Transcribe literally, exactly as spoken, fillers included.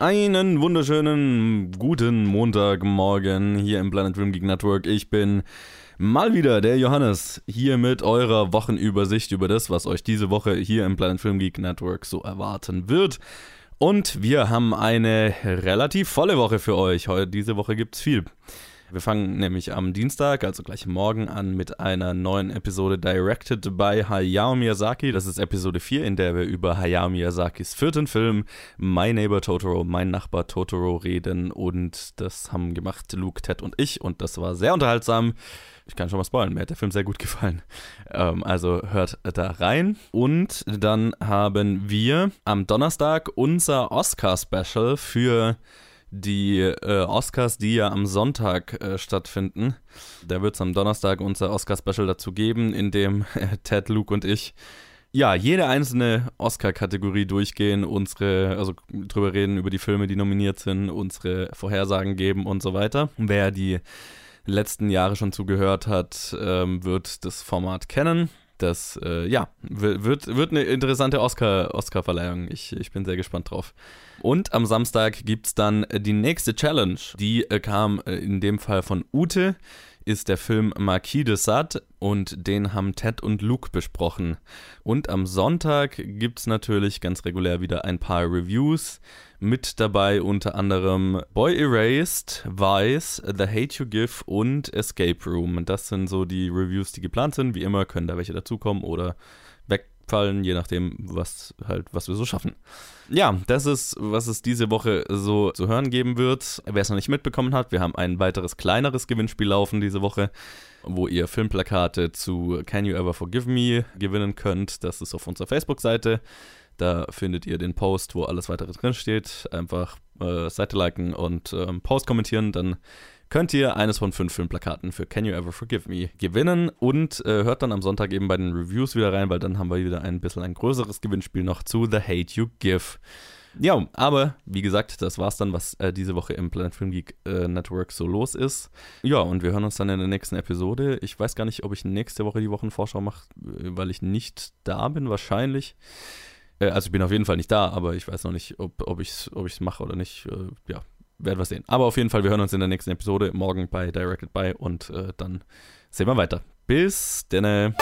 Einen wunderschönen guten Montagmorgen hier im Planet Film Geek Network. Ich bin mal wieder der Johannes hier mit eurer Wochenübersicht über das, was euch diese Woche hier im Planet Film Geek Network so erwarten wird. Und wir haben eine relativ volle Woche für euch. Heute, diese Woche gibt's viel. Wir fangen nämlich am Dienstag, also gleich morgen, an mit einer neuen Episode Directed by Hayao Miyazaki. Das ist Episode vier, in der wir über Hayao Miyazakis vierten Film My Neighbor Totoro, Mein Nachbar Totoro reden. Und das haben gemacht Luke, Ted und ich. Und das war sehr unterhaltsam. Ich kann schon mal spoilern, mir hat der Film sehr gut gefallen. Ähm, also hört da rein. Und dann haben wir am Donnerstag unser Oscar-Special für die äh, Oscars, die ja am Sonntag äh, stattfinden. Da wird es am Donnerstag unser Oscar-Special dazu geben, in dem äh, Ted, Luke und ich ja jede einzelne Oscar-Kategorie durchgehen, unsere, also drüber reden über die Filme, die nominiert sind, unsere Vorhersagen geben und so weiter. Wer die letzten Jahre schon zugehört hat, ähm, wird das Format kennen. Das äh, ja, wird, wird eine interessante Oscar, Oscar-Verleihung. Ich, ich bin sehr gespannt drauf. Und am Samstag gibt es dann die nächste Challenge. Die äh, kam äh, in dem Fall von Ute, ist der Film Marquis de Sade und den haben Ted und Luke besprochen. Und am Sonntag gibt es natürlich ganz regulär wieder ein paar Reviews. Mit dabei unter anderem Boy Erased, Vice, The Hate You Give und Escape Room. Das sind so die Reviews, die geplant sind. Wie immer können da welche dazukommen oder wegfallen, je nachdem, was halt, was wir so schaffen. Ja, das ist, was es diese Woche so zu hören geben wird. Wer es noch nicht mitbekommen hat, wir haben ein weiteres kleineres Gewinnspiel laufen diese Woche, wo ihr Filmplakate zu Can You Ever Forgive Me gewinnen könnt. Das ist auf unserer Facebook-Seite. Da findet ihr den Post, wo alles weitere drin steht. Einfach äh, Seite liken und ähm, Post kommentieren, dann könnt ihr eines von fünf Filmplakaten für Can You Ever Forgive Me gewinnen. Und äh, hört dann am Sonntag eben bei den Reviews wieder rein, weil dann haben wir wieder ein bisschen ein größeres Gewinnspiel noch zu The Hate You Give. Ja, aber wie gesagt, das war's dann, was äh, diese Woche im Planet Film Geek äh, Network so los ist. Ja, und wir hören uns dann in der nächsten Episode. Ich weiß gar nicht, ob ich nächste Woche die Wochenvorschau mache, weil ich nicht da bin, wahrscheinlich. Also ich bin auf jeden Fall nicht da, aber ich weiß noch nicht, ob, ob ich es ob ich's mache oder nicht. Äh, ja, werden wir sehen. Aber auf jeden Fall, wir hören uns in der nächsten Episode morgen bei Directed By und äh, dann sehen wir weiter. Bis denne.